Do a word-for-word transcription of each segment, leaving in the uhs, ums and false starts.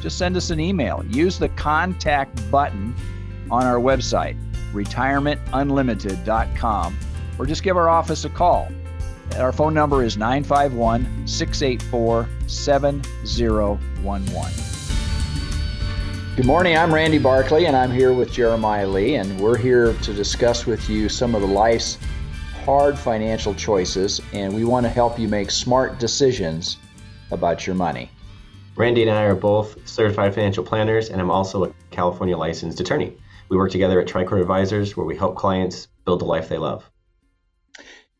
just send us an email. Use the contact button on our website, retirement unlimited dot com, or just give our office a call. Our phone number is nine five one, six eight four, seven zero one one. Good morning, I'm Randy Barkley, and I'm here with Jeremiah Lee, and we're here to discuss with you some of the life's hard financial choices, and we want to help you make smart decisions about your money. Randy and I are both certified financial planners, and I'm also a California licensed attorney. We work together at Tricord Advisors, where we help clients build the life they love.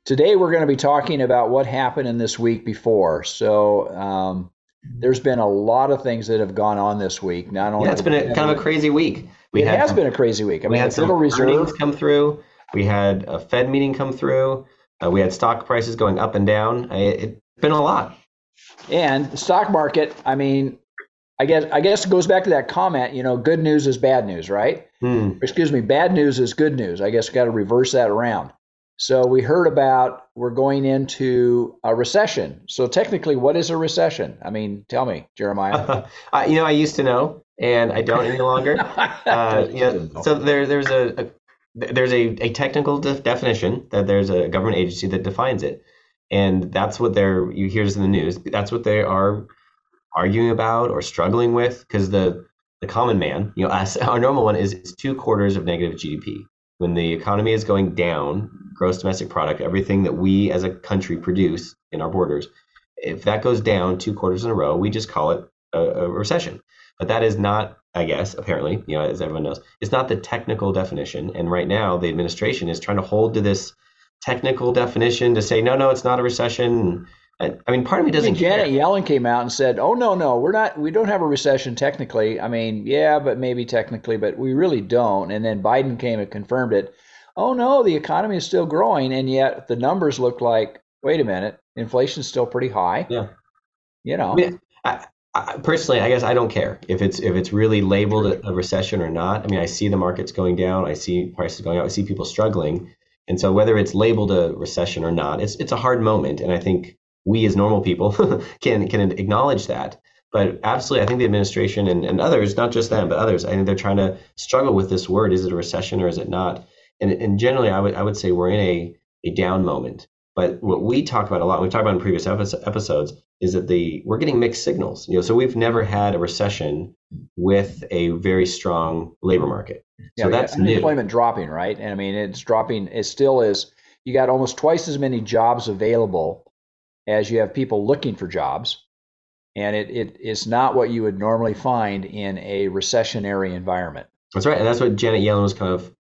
Today, we're going to be talking about what happened in this week before. So um, there's been a lot of things that have gone on this week. Not only yeah, it's been a, kind of a crazy week. We it had has some, been a crazy week. I mean, we had Federal Reserve come through. We had a Fed meeting come through. Uh, we had stock prices going up and down. It, it's been a lot. And the stock market, I mean, I guess I guess it goes back to that comment, you know, good news is bad news, right? Hmm. Excuse me, bad news is good news. I guess got to reverse that around. So we heard about we're going into a recession. So technically, what is a recession? I mean, tell me, Jeremiah. Uh, I, you know, I used to know, and I don't any longer. Uh, you know, so there, there's a, a there's a, a technical de- definition that there's a government agency that defines it. And that's what they're, you hear this in the news, that's what they are arguing about or struggling with, because the, the common man, you know, us, our normal one is it's two quarters of negative G D P. When the economy is going down, gross domestic product, everything that we as a country produce in our borders, if that goes down two quarters in a row, we just call it a, a recession. But that is not, I guess, apparently, you know, as everyone knows, it's not the technical definition. And right now, the administration is trying to hold to this technical definition to say, no, no, it's not a recession. I, I mean, part of me doesn't I mean, Janet care. Yellen came out and said, oh, no, no, we're not, we don't have a recession technically. I mean, yeah, but maybe technically, but we really don't. And then Biden came and confirmed it. Oh, no, the economy is still growing. And yet the numbers look like, wait a minute, inflation's still pretty high. Yeah. You know, I mean, I, I, personally, I guess I don't care if it's if it's really labeled a, a recession or not. I mean, I see the markets going down. I see prices going up. I see people struggling. And so whether it's labeled a recession or not, it's it's a hard moment. And I think we as normal people can can acknowledge that. But absolutely, I think the administration and, and others, not just them, but others, I think they're trying to struggle with this word. Is it a recession or is it not? And, and generally, I would I would say we're in a, a down moment. But what we talk about a lot, we've talked about in previous episodes, is that the we're getting mixed signals. You know, so we've never had a recession with a very strong labor market. Yeah, so that's unemployment new. Dropping, right? And I mean, it's dropping. It still is. You got almost twice as many jobs available as you have people looking for jobs, and it it is not what you would normally find in a recessionary environment. That's right, and that's what Janet Yellen was kind of,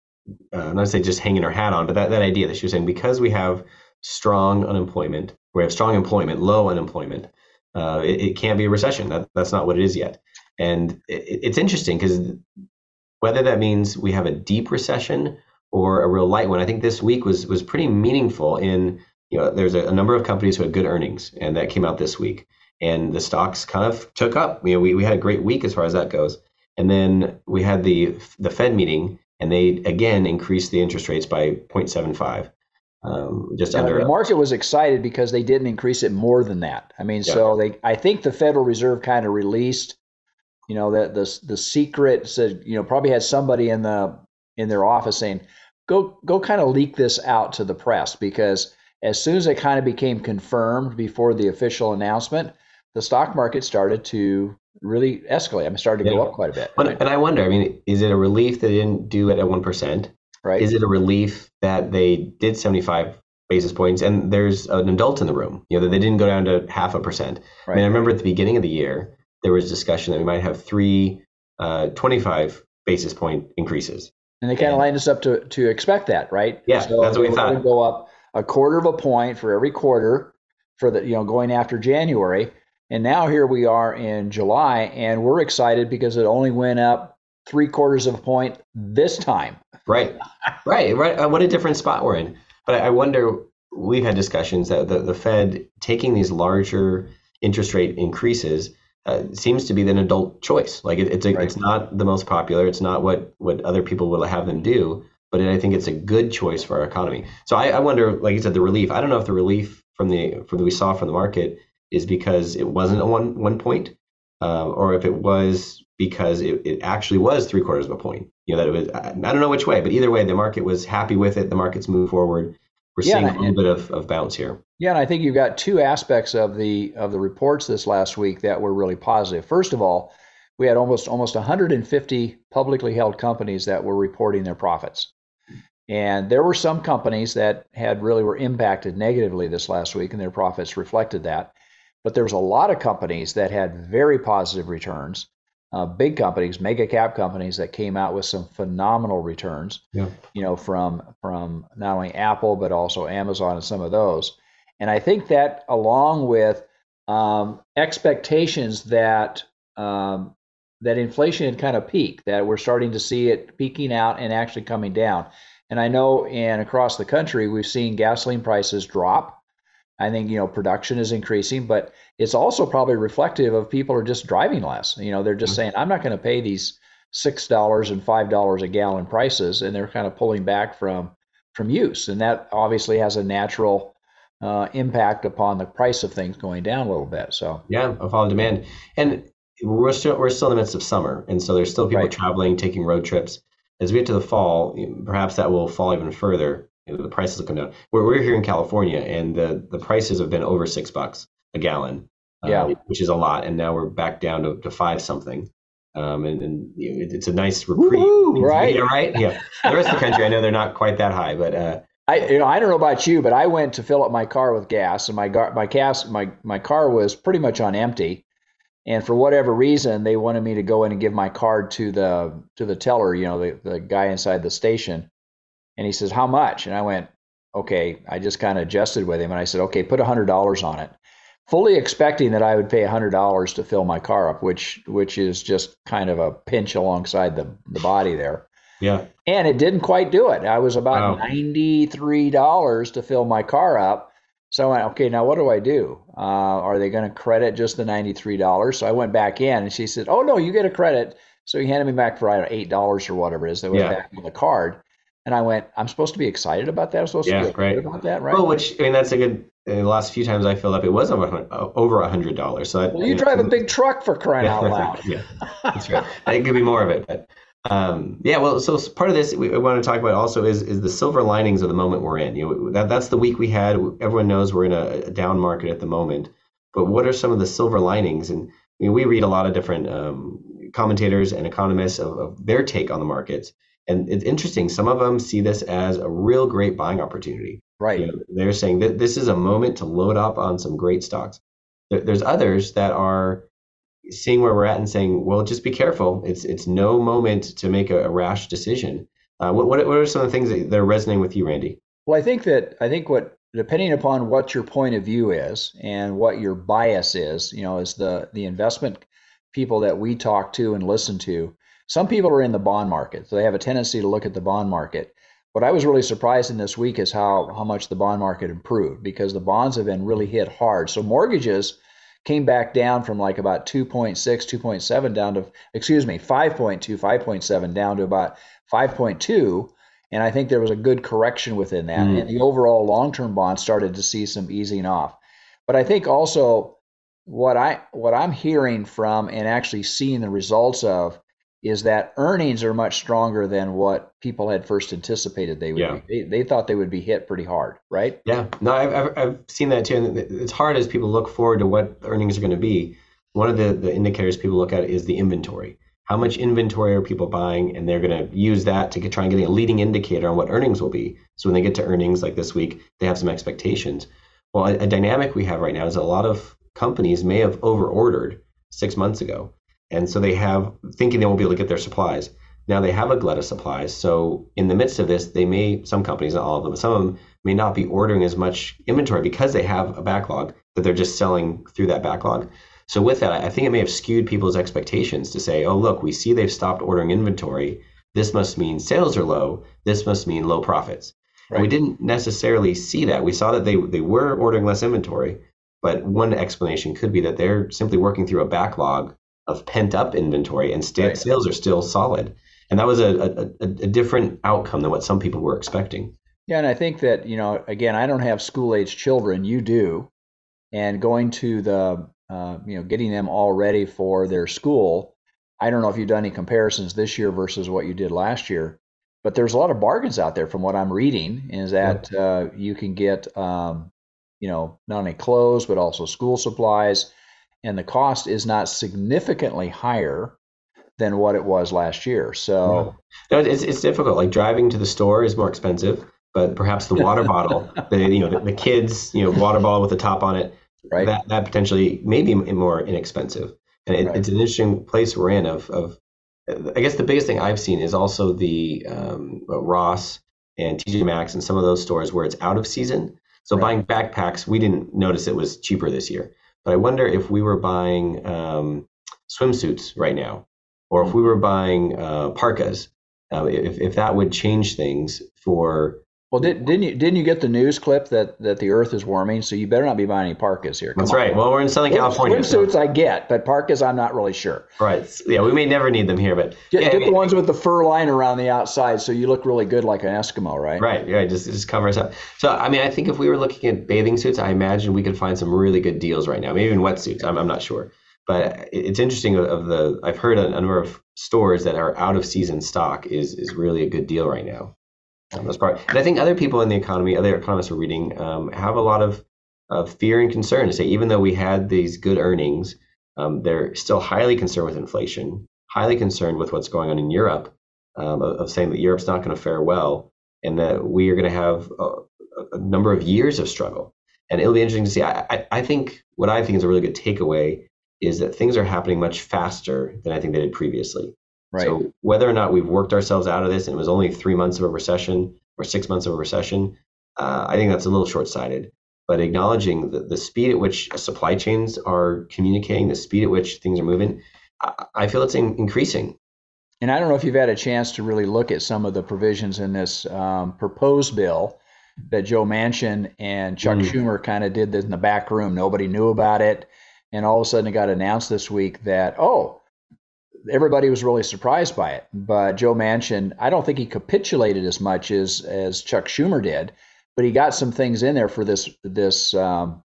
uh, I'm not to say just hanging her hat on, but that, that idea that she was saying because we have strong unemployment, we have strong employment, low unemployment. Uh, it, it can't be a recession. That that's not what it is yet, and it, it's interesting because. Whether that means we have a deep recession or a real light one, I think this week was was pretty meaningful in, you know, there's a, a number of companies who had good earnings, and that came out this week. And the stocks kind of took up. You know, we, we had a great week as far as that goes. And then we had the the Fed meeting, and they, again, increased the interest rates by zero point seven five. Um, just yeah, under. The market was excited because they didn't increase it more than that. I mean, yeah. so they I think the Federal Reserve kind of released You know, the, the the secret said, you know, probably had somebody in the in their office saying, go go kind of leak this out to the press, because as soon as it kind of became confirmed before the official announcement, the stock market started to really escalate. I mean, started to yeah. go up quite a bit. But, and I wonder, I mean, is it a relief they didn't do it at one percent? Right. Is it a relief that they did seventy-five basis points and there's an adult in the room, you know, that they didn't go down to half a percent? Right. I mean, I remember at the beginning of the year, there was discussion that we might have three uh, twenty-five basis point increases. And they kind of lined us up to to expect that, right? Yeah, so that's what we thought. We're going to go up a quarter of a point for every quarter for the, you know, going after January. And now here we are in July, and we're excited because it only went up three quarters of a point this time. Right, right, right. What a different spot we're in. But I wonder, we've had discussions that the, the Fed taking these larger interest rate increases uh, seems to be an adult choice. Like it, it's a, right. It's not the most popular. It's not what, what other people will have them do. But I think it's a good choice for our economy. So I, I wonder, like you said, the relief. I don't know if the relief from the from the, we saw from the market is because it wasn't a one one point, uh, or if it was because it, it actually was three quarters of a point. You know, that it was. I, I don't know which way, but either way, the market was happy with it. The market's moved forward. We're yeah, seeing a little and, bit of, of bounce here. Yeah, and I think you've got two aspects of the of the reports this last week that were really positive. First of all, we had almost almost one hundred fifty publicly held companies that were reporting their profits. And there were some companies that had really were impacted negatively this last week, and their profits reflected that. But there was a lot of companies that had very positive returns, uh, big companies, mega cap companies that came out with some phenomenal returns, yeah. you know, from from not only Apple, but also Amazon and some of those. And I think that along with um, expectations that um, that inflation had kind of peaked, that we're starting to see it peaking out and actually coming down. And I know in across the country, we've seen gasoline prices drop. I think, you know, production is increasing, but it's also probably reflective of people are just driving less. You know, they're just saying, I'm not going to pay these six dollars and five dollars a gallon prices. And they're kind of pulling back from, from use. And that obviously has a natural uh, impact upon the price of things going down a little bit. So yeah, I follow demand. And we're still, we're still in the midst of summer. And so there's still people right. traveling, taking road trips. As we get to the fall, perhaps that will fall even further. The prices will come down. We're, we're here in California, and the, the prices have been over six bucks a gallon, yeah. um, which is a lot. And now we're back down to, to five something. Um, and, and it's a nice reprieve. Woo-hoo, right? Yeah, right? Yeah. The rest of the country, I know they're not quite that high, but uh, I, you know, I don't know about you, but I went to fill up my car with gas, and my gar- my gas, my my car was pretty much on empty. And for whatever reason, they wanted me to go in and give my card to the to the teller, you know, the, the guy inside the station. And he says, how much? And I went, okay, I just kind of adjusted with him. And I said, okay, put one hundred dollars on it, fully expecting that I would pay one hundred dollars to fill my car up, which which is just kind of a pinch alongside the, the body there. Yeah. And it didn't quite do it. I was about wow. ninety-three dollars to fill my car up. So I went, okay, now what do I do? Uh, are they going to credit just the ninety-three dollars? So I went back in, and she said, oh, no, you get a credit. So he handed me back for eight dollars or whatever it is that was yeah. back on the card. And I went, I'm supposed to be excited about that? I'm supposed yeah, to be excited right. about that, right? Well, which, I mean, that's a good, the last few times I filled up, it was over one hundred dollars. So that, well, you I mean, drive a big truck for crying yeah, out loud. Yeah, that's right. It could be more of it. But, um, yeah, well, so part of this we want to talk about also is is the silver linings of the moment we're in. You know, that that's the week we had. Everyone knows we're in a down market at the moment. But what are some of the silver linings? And I mean, we read a lot of different um, commentators and economists of, of their take on the markets. And it's interesting. Some of them see this as a real great buying opportunity. Right. You know, they're saying that this is a moment to load up on some great stocks. There, there's others that are seeing where we're at and saying, well, just be careful. It's it's no moment to make a, a rash decision. Uh, what, what what are some of the things that they're resonating with you, Randy? Well, I think that I think what depending upon what your point of view is and what your bias is, you know, is the the investment people that we talk to and listen to. Some people are in the bond market, so they have a tendency to look at the bond market. What I was really surprised in this week is how, how much the bond market improved, because the bonds have been really hit hard. So mortgages came back down from like about two point six, two point seven down to, excuse me, five point two, five point seven down to about five point two. And I think there was a good correction within that. Mm. And the overall long-term bonds started to see some easing off. But I think also what I what I'm hearing from and actually seeing the results of is that earnings are much stronger than what people had first anticipated they would yeah. be. They, they thought they would be hit pretty hard, right? Yeah, no, I've, I've, I've seen that too. And it's hard as people look forward to what earnings are going to be. One of the, the indicators people look at is the inventory. How much inventory are people buying? And they're going to use that to get, try and get a leading indicator on what earnings will be. So when they get to earnings like this week, they have some expectations. Well, a, a dynamic we have right now is a lot of companies may have overordered six months ago. And so they have, thinking they won't be able to get their supplies. Now they have a glut of supplies. So in the midst of this, they may, some companies, not all of them, but some of them may not be ordering as much inventory because they have a backlog that they're just selling through that backlog. So with that, I think it may have skewed people's expectations to say, oh, look, we see they've stopped ordering inventory. This must mean sales are low. This must mean low profits. Right. And we didn't necessarily see that. We saw that they, they were ordering less inventory, but one explanation could be that they're simply working through a backlog of pent-up inventory and st- right. sales are still solid. And that was a, a, a different outcome than what some people were expecting. Yeah, and I think that, you know, again, I don't have school-age children. You do. And going to the, uh, you know, getting them all ready for their school, I don't know if you've done any comparisons this year versus what you did last year, but there's a lot of bargains out there from what I'm reading, is that uh, you can get, um, you know, not only clothes, but also school supplies. And the cost is not significantly higher than what it was last year. So no, it's it's difficult. Like driving to the store is more expensive, but perhaps the water bottle, the you know the, the kids, you know, water bottle with the top on it, right? That that potentially may be more inexpensive. And it, right. it's an interesting place we're in. Of of, I guess the biggest thing I've seen is also the um, Ross and T J Maxx and some of those stores where it's out of season. So right. buying backpacks, we didn't notice it was cheaper this year. But I wonder if we were buying um, swimsuits right now, or if we were buying uh, parkas, uh, if if that would change things for. Well, did, didn't you didn't you get the news clip that, that the Earth is warming? So you better not be buying any parkas here. Come that's on. Right. Well, we're in Southern California. Swimsuits so. I get, but parkas I'm not really sure. Right. Yeah, we may never need them here, but get, yeah, get I mean, the ones with the fur line around the outside, so you look really good like an Eskimo, right? Right. Yeah. Just just cover us up. So I mean, I think if we were looking at bathing suits, I imagine we could find some really good deals right now. Maybe even wetsuits. I'm I'm not sure. But it's interesting of the I've heard a number of stores that are out of season stock is is really a good deal right now. Um, that's part. And I think other people in the economy, other economists are reading, um, have a lot of uh, fear and concern to say, even though we had these good earnings, um, they're still highly concerned with inflation, highly concerned with what's going on in Europe, um, of, of saying that Europe's not going to fare well and that we are going to have a, a number of years of struggle. And it'll be interesting to see. I, I, I think what I think is a really good takeaway is that things are happening much faster than I think they did previously. Right. So whether or not we've worked ourselves out of this, and it was only three months of a recession or six months of a recession, uh, I think that's a little short-sighted. But acknowledging the, the speed at which supply chains are communicating, the speed at which things are moving, I, I feel it's in, increasing. And I don't know if you've had a chance to really look at some of the provisions in this um, proposed bill that Joe Manchin and Chuck mm. Schumer kind of did this in the back room. Nobody knew about it. And all of a sudden it got announced this week that, oh, everybody was really surprised by it. But Joe Manchin, I don't think he capitulated as much as, as Chuck Schumer did, but he got some things in there for this this um,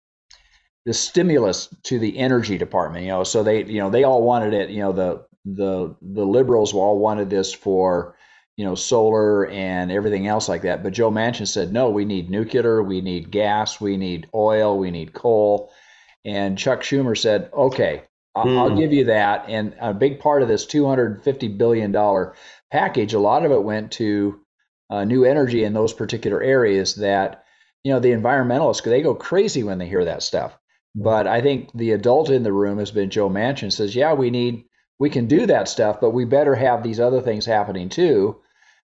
this stimulus to the energy department. You know, so they you know they all wanted it. You know, the the the liberals all wanted this for you know solar and everything else like that. But Joe Manchin said, no, we need nuclear, we need gas, we need oil, we need coal. And Chuck Schumer said, okay, I'll, mm. I'll give you that. And a big part of this two hundred fifty billion dollars package, a lot of it went to uh, new energy in those particular areas that, you know, the environmentalists, they go crazy when they hear that stuff. But I think the adult in the room has been Joe Manchin, says, yeah, we need, we can do that stuff, but we better have these other things happening too,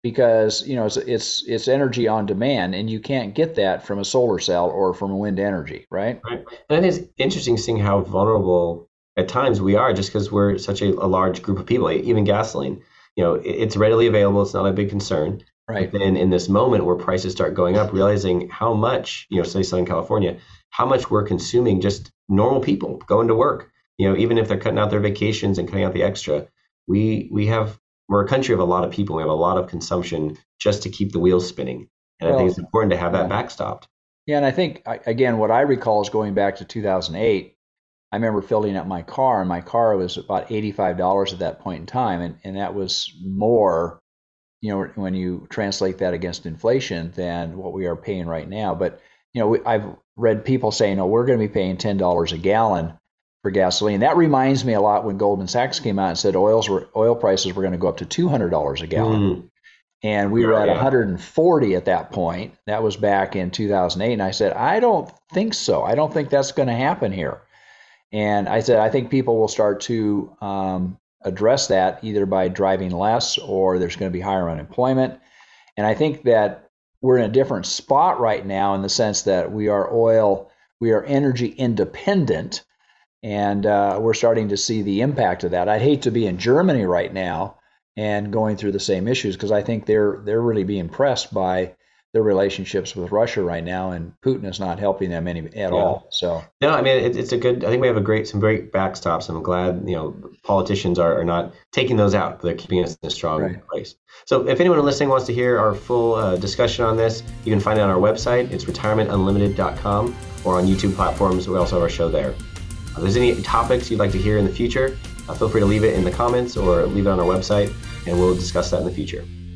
because, you know, it's it's it's energy on demand, and you can't get that from a solar cell or from wind energy, right? Right. And it is interesting seeing how vulnerable at times we are just because we're such a, a large group of people, even gasoline. You know, it's readily available. It's not a big concern. Right. But then in this moment where prices start going up, realizing how much, you know, say Southern California, how much we're consuming just normal people going to work. You know, even if they're cutting out their vacations and cutting out the extra, we we have... We're a country of a lot of people. We have a lot of consumption just to keep the wheels spinning. And well, I think it's important to have that yeah. backstopped. Yeah, and I think, again, what I recall is going back to two thousand eight, I remember filling up my car, and my car was about eighty-five dollars at that point in time. And, and that was more, you know, when you translate that against inflation than what we are paying right now. But, you know, we, I've read people saying, oh, we're going to be paying ten dollars a gallon for gasoline. That reminds me a lot when Goldman Sachs came out and said oils were, oil prices were going to go up to two hundred dollars a gallon. Mm. And we yeah, were at yeah. one hundred forty at that point. That was back in two thousand eight. And I said, I don't think so. I don't think that's going to happen here. And I said, I think people will start to um, address that either by driving less, or there's going to be higher unemployment. And I think that we're in a different spot right now in the sense that we are oil, we are energy independent. And uh, we're starting to see the impact of that. I'd hate to be in Germany right now and going through the same issues, because I think they're they're really being pressed by their relationships with Russia right now, and Putin is not helping them any at yeah. all. So no, I mean it, it's a good. I think we have a great some great backstops. I'm glad you know politicians are, are not taking those out. They're keeping us in a strong right. place. So if anyone listening wants to hear our full uh, discussion on this, you can find it on our website. It's retirement unlimited dot com, or on YouTube platforms. We also have our show there. If there's any topics you'd like to hear in the future, uh, feel free to leave it in the comments or leave it on our website, and we'll discuss that in the future.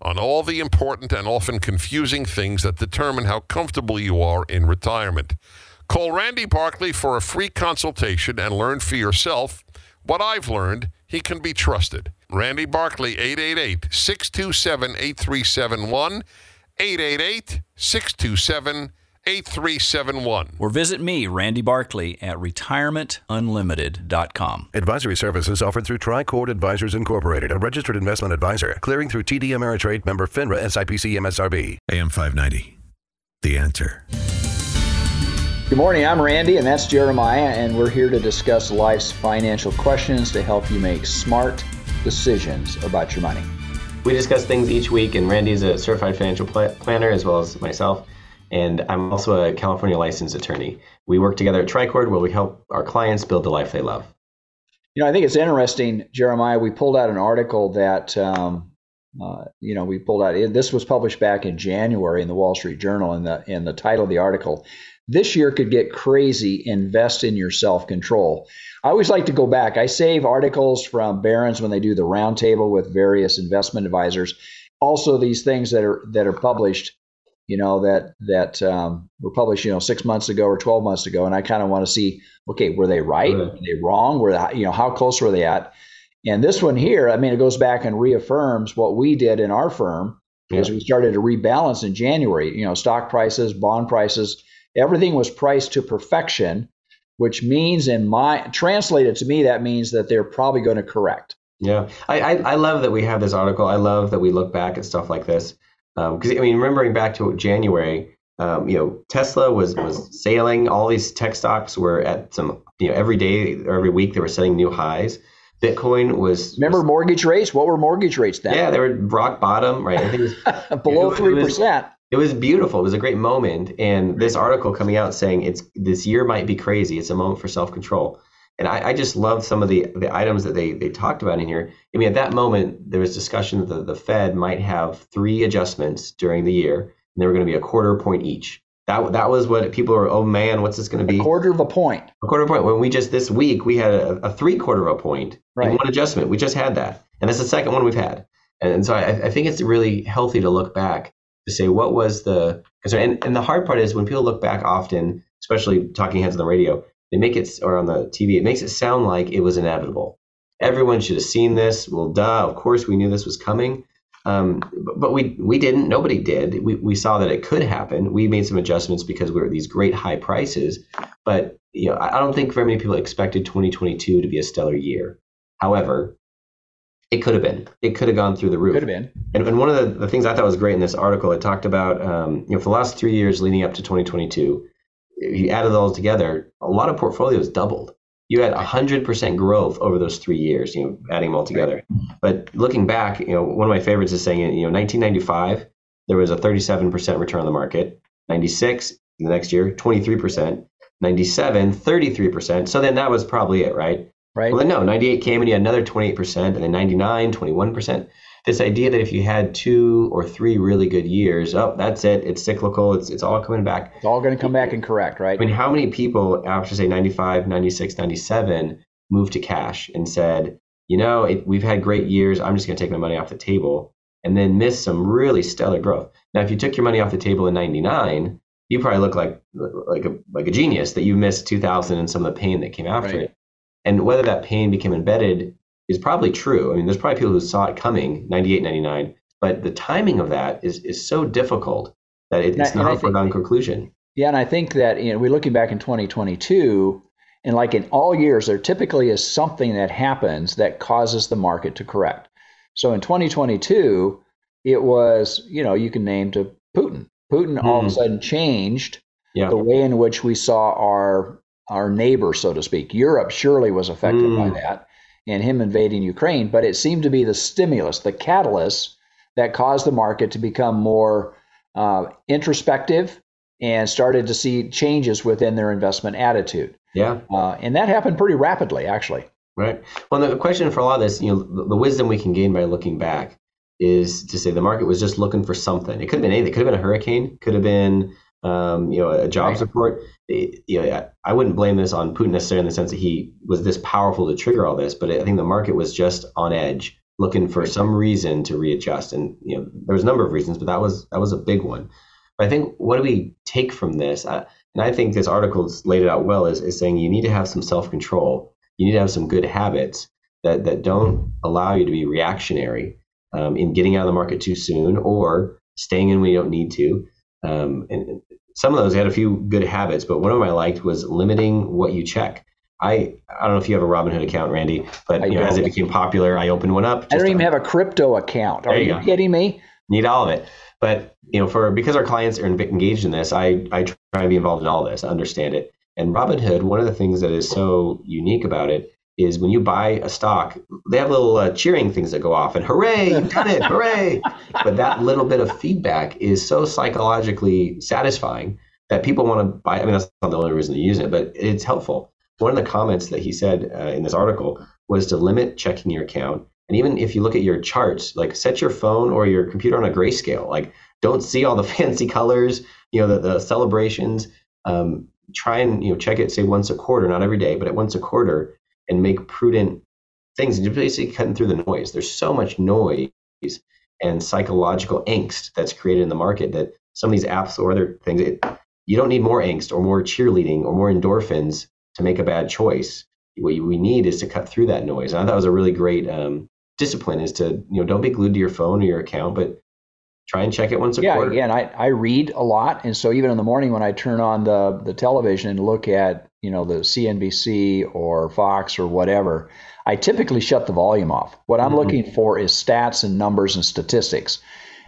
on all the important and often confusing things that determine how comfortable you are in retirement. Call Randy Barkley for a free consultation and learn for yourself what I've learned. He can be trusted. Randy Barkley, eight eight eight, six two seven, eight three seven one, eight eight eight, six two seven, eight three seven one. Or visit me, Randy Barkley, at retirement unlimited dot com. Advisory services offered through Tricord Advisors Incorporated, a registered investment advisor, clearing through T D Ameritrade, member FINRA, S I P C, M S R B. A M five ninety, The Answer. Good morning, I'm Randy, and that's Jeremiah, and we're here to discuss life's financial questions to help you make smart decisions about your money. We discuss things each week, and Randy's a certified financial pl- planner, as well as myself. And I'm also a California licensed attorney. We work together at Tricord, where we help our clients build the life they love. You know, I think it's interesting, Jeremiah, we pulled out an article that, um, uh, you know, we pulled out. This was published back in January in the Wall Street Journal, and the, and the title of the article, "This Year Could Get Crazy, Invest in Your Self-Control." I always like to go back. I save articles from Barron's when they do the roundtable with various investment advisors. Also, these things that are that are published, you know, that that um, were published, you know, six months ago or twelve months ago. And I kind of want to see, okay, were they right? Were they wrong? Were they, you know, how close were they at? And this one here, I mean, it goes back and reaffirms what we did in our firm as yeah. we started to rebalance in January. You know, stock prices, bond prices, everything was priced to perfection, which means in my, translated to me, that means that they're probably going to correct. Yeah. I, I, I love that we have this article. I love that we look back at stuff like this. Because, um, I mean, remembering back to January, um, you know, Tesla was, was sailing. All these tech stocks were at some, you know, every day or every week they were setting new highs. Bitcoin was... Remember was, mortgage rates? What were mortgage rates then? Yeah, they were rock bottom, right? I think it was, below it, three percent. It was, it was beautiful. It was a great moment. And this article coming out saying it's this year might be crazy. It's a moment for self-control. And I, I just love some of the, the items that they, they talked about in here. I mean, at that moment, there was discussion that the, the Fed might have three adjustments during the year, and they were going to be a quarter point each. That that was what people were, oh, man, what's this going to be? A quarter of a point. A quarter of a point. When we just this week, we had a, a three-quarter of a point right. in one adjustment. We just had that. And that's the second one we've had. And, and so I, I think it's really healthy to look back to say what was the concern. And, and the hard part is when people look back often, especially talking heads on the radio, they make it, or on the T V, it makes it sound like it was inevitable. Everyone should have seen this. Well, duh, of course we knew this was coming. Um, but, but we we didn't. Nobody did. We we saw that it could happen. We made some adjustments because we were at these great high prices. But you know, I, I don't think very many people expected twenty twenty-two to be a stellar year. However, it could have been. It could have gone through the roof. Could have been. And, and one of the, the things I thought was great in this article, it talked about um, you know, for the last three years leading up to twenty twenty-two, if you added all together, a lot of portfolios doubled. You had one hundred percent growth over those three years, you know, adding them all together. But looking back, you know, one of my favorites is saying, you know, nineteen ninety-five, there was a thirty-seven percent return on the market. ninety-six, the next year, twenty-three percent. ninety-seven, thirty-three percent. So then that was probably it, right? Right. Well, then no, ninety-eight came and you had another twenty-eight percent, and then ninety-nine, twenty-one percent. This idea that if you had two or three really good years, oh, that's it. It's cyclical. It's it's all coming back. It's all going to come back and correct, right? I mean, how many people after, say, ninety-five, ninety-six, ninety-seven moved to cash and said, you know, it, we've had great years. I'm just going to take my money off the table, and then missed some really stellar growth. Now, if you took your money off the table in ninety-nine, you probably look like like a like a genius that you missed two thousand and some of the pain that came after right. it. And whether that pain became embedded is probably true. I mean, there's probably people who saw it coming, ninety-eight, ninety-nine, but the timing of that is is so difficult that it, it's not a foregone conclusion. Yeah, and I think that, you know, we're looking back in twenty twenty-two, and like in all years, there typically is something that happens that causes the market to correct. So in twenty twenty-two, it was, you know, you can name to Putin. Putin mm-hmm. all of a sudden changed yeah. the way in which we saw our our neighbor, so to speak. Europe surely was affected mm. by that and him invading Ukraine, but it seemed to be the stimulus, the catalyst that caused the market to become more uh, introspective and started to see changes within their investment attitude. Yeah, uh, and that happened pretty rapidly, actually. Right. Well, the question for a lot of this, you know, the, the wisdom we can gain by looking back is to say the market was just looking for something. It could have been anything. It could have been a hurricane. Could have been, um, you know, a jobs right. report. It, you know, I, I wouldn't blame this on Putin necessarily in the sense that he was this powerful to trigger all this, but I think the market was just on edge, looking for some reason to readjust. And you know, there was a number of reasons, but that was that was a big one. But I think what do we take from this? I, and I think this article's laid it out well. Is is saying you need to have some self-control. You need to have some good habits that, that don't allow you to be reactionary um, in getting out of the market too soon or staying in when you don't need to. Um, and some of those had a few good habits, but one of them I liked was limiting what you check. I, I don't know if you have a Robinhood account, Randy, but you know, as it became popular, I opened one up. I don't even on. have a crypto account. Are you, you kidding me? Need all of it. But you know, for because our clients are engaged in this, I, I try to be involved in all this, understand it. And Robinhood, one of the things that is so unique about it is when you buy a stock, they have little uh, cheering things that go off and hooray, you've done it, hooray. But that little bit of feedback is so psychologically satisfying that people want to buy. I mean, that's not the only reason to use it, but it's helpful. One of the comments that he said uh, in this article was to limit checking your account. And even if you look at your charts, like set your phone or your computer on a grayscale, like don't see all the fancy colors, you know, the, the celebrations. Um, try and you know check it, say once a quarter, not every day, but at once a quarter, and make prudent things. And you're basically cutting through the noise. There's so much noise and psychological angst that's created in the market that some of these apps or other things, it, you don't need more angst or more cheerleading or more endorphins to make a bad choice. What you, we need is to cut through that noise. And I thought it was a really great um, discipline is to, you know, don't be glued to your phone or your account, but try and check it once a yeah, quarter. Yeah, and I, I read a lot. And so even in the morning when I turn on the, the television and look at, you know, the C N B C or Fox or whatever, I typically shut the volume off. What I'm mm-hmm. looking for is stats and numbers and statistics.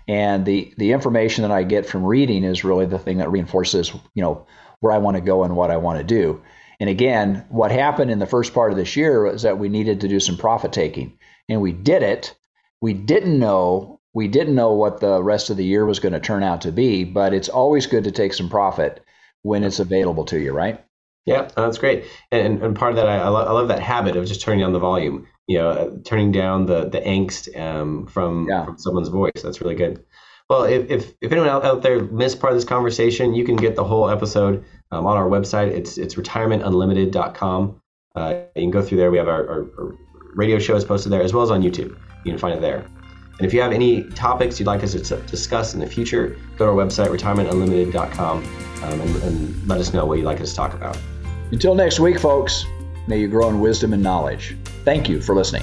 And the, the information that I get from reading is really the thing that reinforces, you know, where I want to go and what I want to do. And again, what happened in the first part of this year was that we needed to do some profit taking. And we did it. We didn't know. We didn't know what the rest of the year was going to turn out to be, but it's always good to take some profit when it's available to you, right? Yeah, that's great. And and part of that, I, I, love, I love that habit of just turning down the volume, you know, turning down the the angst um, from, yeah. from someone's voice. That's really good. Well, if, if, if anyone out, out there missed part of this conversation, you can get the whole episode um, on our website. It's it's retirement unlimited dot com. Uh, you can go through there. We have our, our, our radio shows posted there as well as on YouTube. You can find it there. And if you have any topics you'd like us to discuss in the future, go to our website, retirement unlimited dot com, um, and, and let us know what you'd like us to talk about. Until next week, folks, may you grow in wisdom and knowledge. Thank you for listening.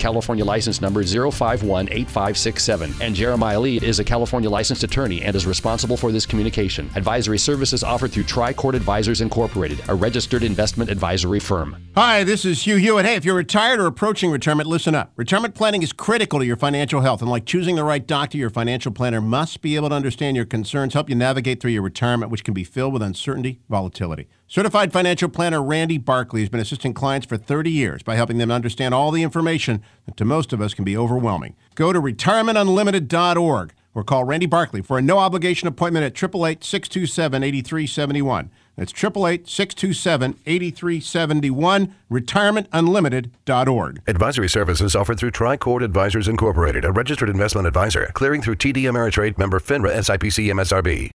California license number zero five one eight five six seven, and Jeremiah Lee is a California licensed attorney and is responsible for this communication. Advisory services offered through Tricord Advisors Incorporated, a registered investment advisory firm. Hi, this is Hugh Hewitt. Hey, if you're retired or approaching retirement, listen up. Retirement planning is critical to your financial health, and like choosing the right doctor, your financial planner must be able to understand your concerns, help you navigate through your retirement, which can be filled with uncertainty, volatility. Certified financial planner Randy Barkley has been assisting clients for thirty years by helping them understand all the information that to most of us can be overwhelming. Go to retirement unlimited dot org or call Randy Barkley for a no-obligation appointment at triple eight, six two seven, eight three seven one. That's triple eight, six two seven, eight three seven one, retirement unlimited dot org. Advisory services offered through Tricord Advisors Incorporated, a registered investment advisor, clearing through T D Ameritrade, member FINRA, S I P C, M S R B.